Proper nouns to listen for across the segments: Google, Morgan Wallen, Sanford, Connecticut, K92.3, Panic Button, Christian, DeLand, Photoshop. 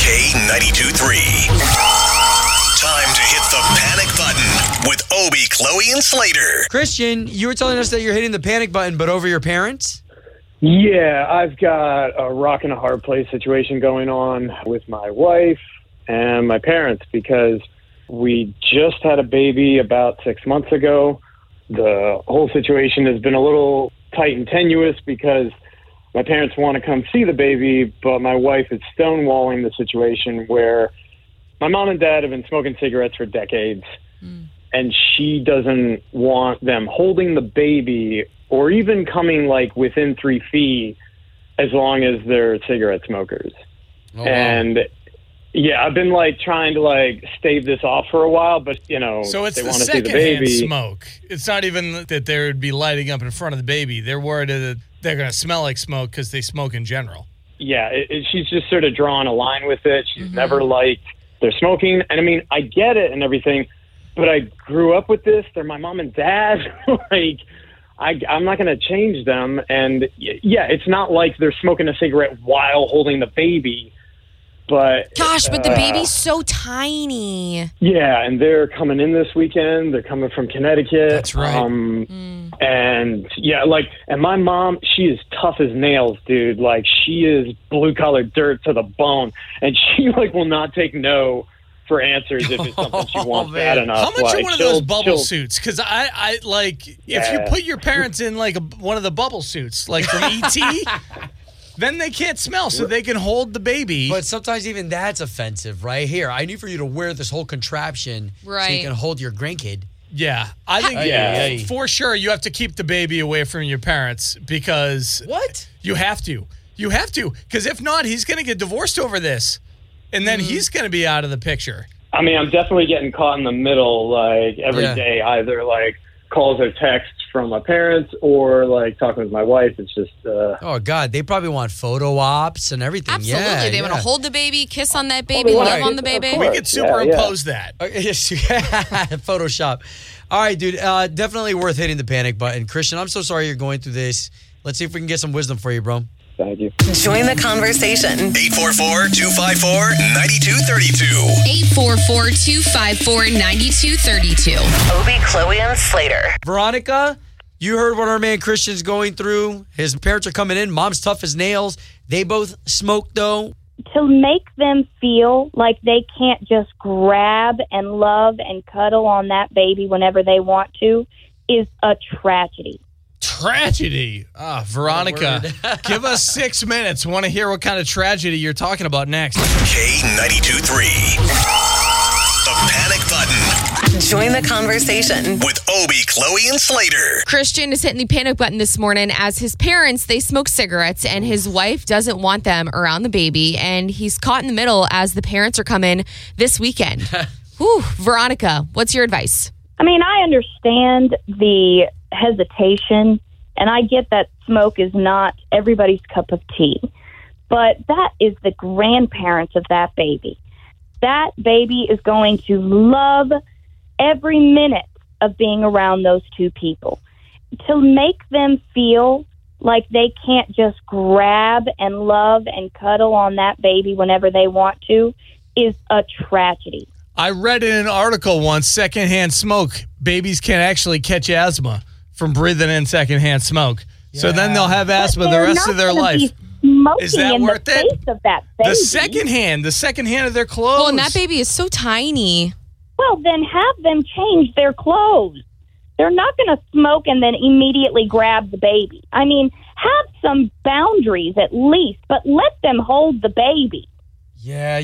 K92.3. Time to hit the panic button with Obi, Chloe, and Slater. Christian, you were telling us that you're hitting the panic button, but over your parents? Yeah, I've got a rock and a hard place situation going on with my wife and my parents because we just had a baby about 6 months ago. The whole situation has been a little tight and tenuous because my parents want to come see the baby, but my wife is stonewalling the situation where my mom and dad have been smoking cigarettes for decades, and she doesn't want them holding the baby or even coming like within 3 feet as long as they're cigarette smokers. Oh, and wow. Yeah, I've been like trying to like stave this off for a while, but you know, so it's they want to see the baby. Smoke. It's not even that they would be lighting up in front of the baby. They're worried that they're going to smell like smoke because they smoke in general. Yeah, she's just sort of drawn a line with it. She's never liked their smoking, and I mean, I get it and everything, but I grew up with this. They're my mom and dad. Like, I'm not going to change them. And yeah, it's not like they're smoking a cigarette while holding the baby. But gosh, but the baby's so tiny. Yeah, and they're coming in this weekend. They're coming from Connecticut. That's right. And yeah, like, and my mom, she is tough as nails, dude. Like, she is blue collar dirt to the bone, and she like will not take no for answers if it's something she wants bad enough. How much are one of those bubble suits? Because I like if you put your parents in like one of the bubble suits, like from E.T. Then they can't smell, so they can hold the baby. But sometimes even that's offensive, right? Here, I need for you to wear this whole contraption so you can hold your grandkid. Yeah. I think for sure you have to keep the baby away from your parents because... What? You have to. You have to. Because if not, he's going to get divorced over this. And then he's going to be out of the picture. I mean, I'm definitely getting caught in the middle like every day, either like calls or texts from my parents or like talking with my wife. It's just oh god, they probably want photo ops and everything. Absolutely. They want to hold the baby, kiss on that baby, love on the baby. We could superimpose that. Photoshop. All right, dude, definitely worth hitting the panic button. Christian, I'm so sorry you're going through this. Let's see if we can get some wisdom for you, bro. Thank you. Join the conversation. 844-254-9232. 844-254-9232. Obi, Chloe, and Slater. Veronica, you heard what our man Christian's going through. His parents are coming in. Mom's tough as nails. They both smoke, though. To make them feel like they can't just grab and love and cuddle on that baby whenever they want to is a tragedy. Tragedy. Ah, Veronica, give us 6 minutes. Want to hear what kind of tragedy you're talking about next. K92.3. The panic button. Join the conversation with Obi, Chloe, and Slater. Christian is hitting the panic button this morning as his parents, they smoke cigarettes, and his wife doesn't want them around the baby, and he's caught in the middle as the parents are coming this weekend. Whew, Veronica, what's your advice? I mean, I understand the hesitation, and I get that smoke is not everybody's cup of tea, but that is the grandparents of that baby. That baby is going to love every minute of being around those two people. To make them feel like they can't just grab and love and cuddle on that baby whenever they want to is a tragedy. I read in an article once, secondhand smoke, babies can actually catch asthma from breathing in secondhand smoke. Yeah. So then they'll have asthma the rest of their life. Is that worth it? The secondhand of their clothes. Well, and that baby is so tiny. Well, then have them change their clothes. They're not going to smoke and then immediately grab the baby. I mean, have some boundaries at least, but let them hold the baby. Yeah.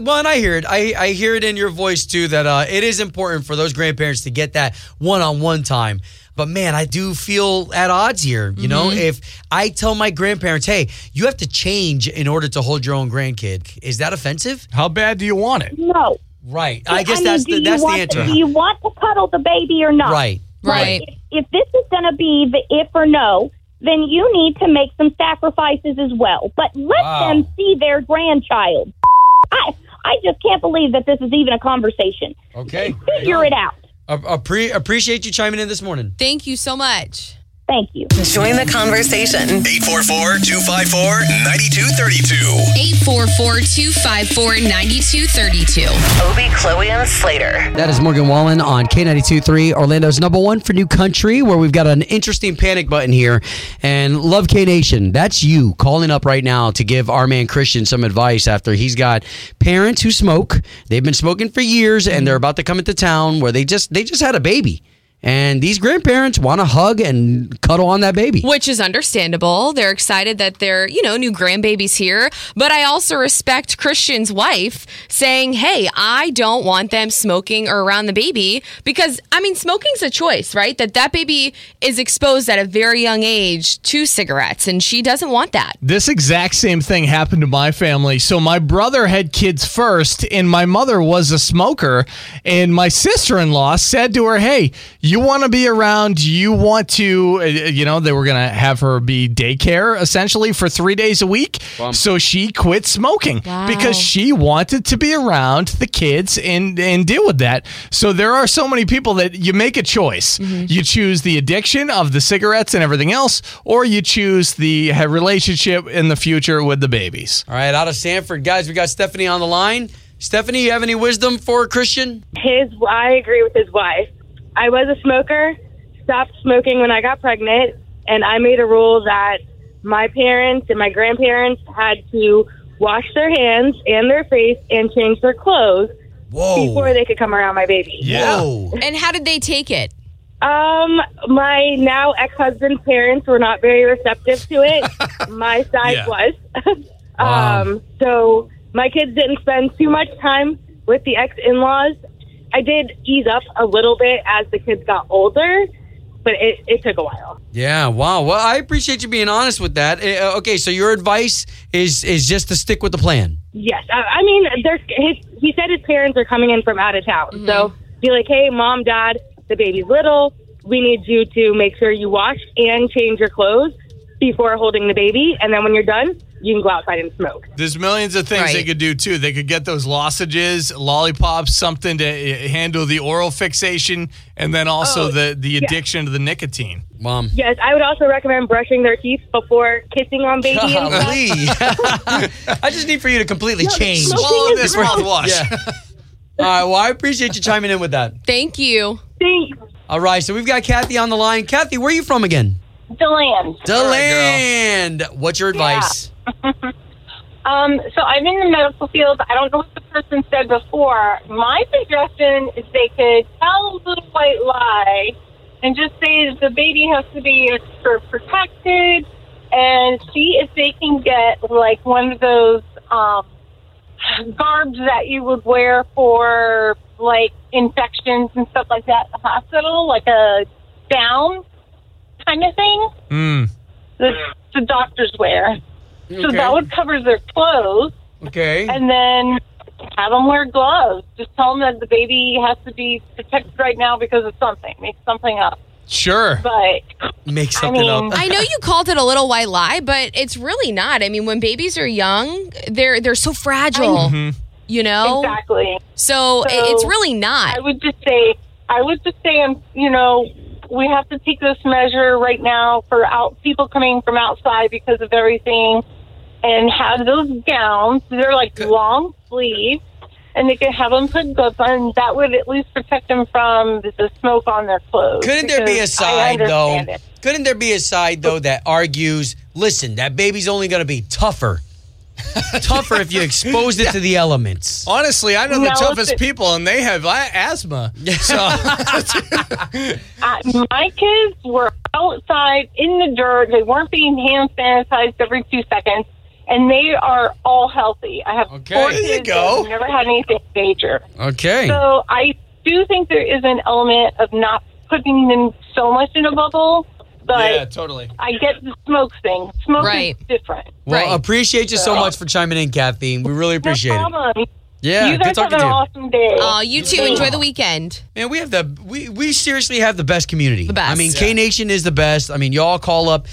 Well, and I hear it. I hear it in your voice, too, that it is important for those grandparents to get that one-on-one time. But, man, I do feel at odds here. You know, if I tell my grandparents, hey, you have to change in order to hold your own grandkid, is that offensive? How bad do you want it? No. Right. I guess that's the answer. Do you want to cuddle the baby or not? Right. Like, if this is going to be the if or no, then you need to make some sacrifices as well. But let them see their grandchild. I just can't believe that this is even a conversation. Okay. Figure it out. Appreciate you chiming in this morning. Thank you so much. Thank you. Join the conversation. 844-254-9232. 844-254-9232. Obie, Chloe, and Slater. That is Morgan Wallen on K92.3, Orlando's number one for new country, where we've got an interesting panic button here. And Love K Nation, that's you calling up right now to give our man Christian some advice after he's got parents who smoke. They've been smoking for years, and they're about to come into town where they just had a baby. And these grandparents want to hug and cuddle on that baby. Which is understandable. They're excited that they're, new grandbabies here. But I also respect Christian's wife saying, hey, I don't want them smoking or around the baby. Because, smoking's a choice, right? That baby is exposed at a very young age to cigarettes. And she doesn't want that. This exact same thing happened to my family. So my brother had kids first. And my mother was a smoker. And my sister-in-law said to her, hey, you want to be around, you want to, they were going to have her be daycare, essentially, for 3 days a week. Bump. So she quit smoking because she wanted to be around the kids and deal with that. So there are so many people that you make a choice. Mm-hmm. You choose the addiction of the cigarettes and everything else, or you choose the relationship in the future with the babies. All right, out of Sanford, guys, we got Stephanie on the line. Stephanie, you have any wisdom for Christian? I agree with his wife. I was a smoker, stopped smoking when I got pregnant, and I made a rule that my parents and my grandparents had to wash their hands and their face and change their clothes before they could come around my baby. Whoa. And how did they take it? My now ex-husband's parents were not very receptive to it. My side was. So my kids didn't spend too much time with the ex-in-laws. I did ease up a little bit as the kids got older, but it took a while. Yeah, wow. Well, I appreciate you being honest with that. Okay, so your advice is just to stick with the plan. Yes. He said his parents are coming in from out of town. Mm-hmm. So be like, hey, Mom, Dad, the baby's little. We need you to make sure you wash and change your clothes before holding the baby. And then when you're done, you can go outside and smoke. There's millions of things they could do, too. They could get those lozenges, lollipops, something to handle the oral fixation, and then also the addiction to the nicotine. Mom. Yes, I would also recommend brushing their teeth before kissing on baby. I just need for you to completely change. Swallow this mouthwash. Yeah. All right, well, I appreciate you chiming in with that. Thank you. Thanks. All right, so we've got Kathy on the line. Kathy, where are you from again? DeLand. What's your advice? Yeah. So I'm in the medical field. I don't know what the person said before. My suggestion is they could tell a little white lie and just say the baby has to be extra protected and see if they can get like one of those garbs that you would wear for like infections and stuff like that at the hospital, like a gown kind of thing. The doctors wear. Okay. So that would cover their clothes. Okay. And then have them wear gloves. Just tell them that the baby has to be protected right now because of something. Make something up. Sure. But make something up. I know you called it a little white lie, but it's really not. When babies are young, they're so fragile. Exactly. So it's really not. I would just say, we have to take this measure right now for people coming from outside because of everything, and have those gowns. They're like long sleeves, and they can have them put gloves on. That would at least protect them from the smoke on their clothes. Couldn't there be a side, though, that argues, listen, that baby's only going to be tougher if you exposed it to the elements. Honestly, I know the toughest people, and they have asthma. So. My kids were outside in the dirt. They weren't being hand sanitized every 2 seconds. and they are all healthy. I have four kids. I've never had anything major. Okay. So I do think there is an element of not putting them so much in a bubble. But yeah, totally. I get the smoke thing. Smoke is different. Well, appreciate you so much for chiming in, Kathy. We really appreciate it. Yeah, you guys have an awesome day. Oh, you too. Enjoy the weekend. Man, we have we seriously have the best community. The best. I mean, K Nation is the best. I mean, y'all call up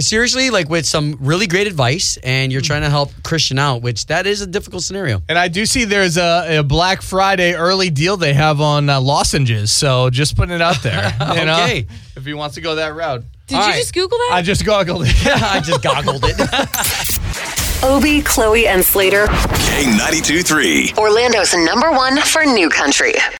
seriously, like with some really great advice, and you're trying to help Christian out, which that is a difficult scenario. And I do see there's a Black Friday early deal they have on lozenges, so just putting it out there. You know, okay, if he wants to go that route. Did you just Google that? I just goggled it. I just goggled it. Obi, Chloe, and Slater. K92.3. Orlando's number one for new country.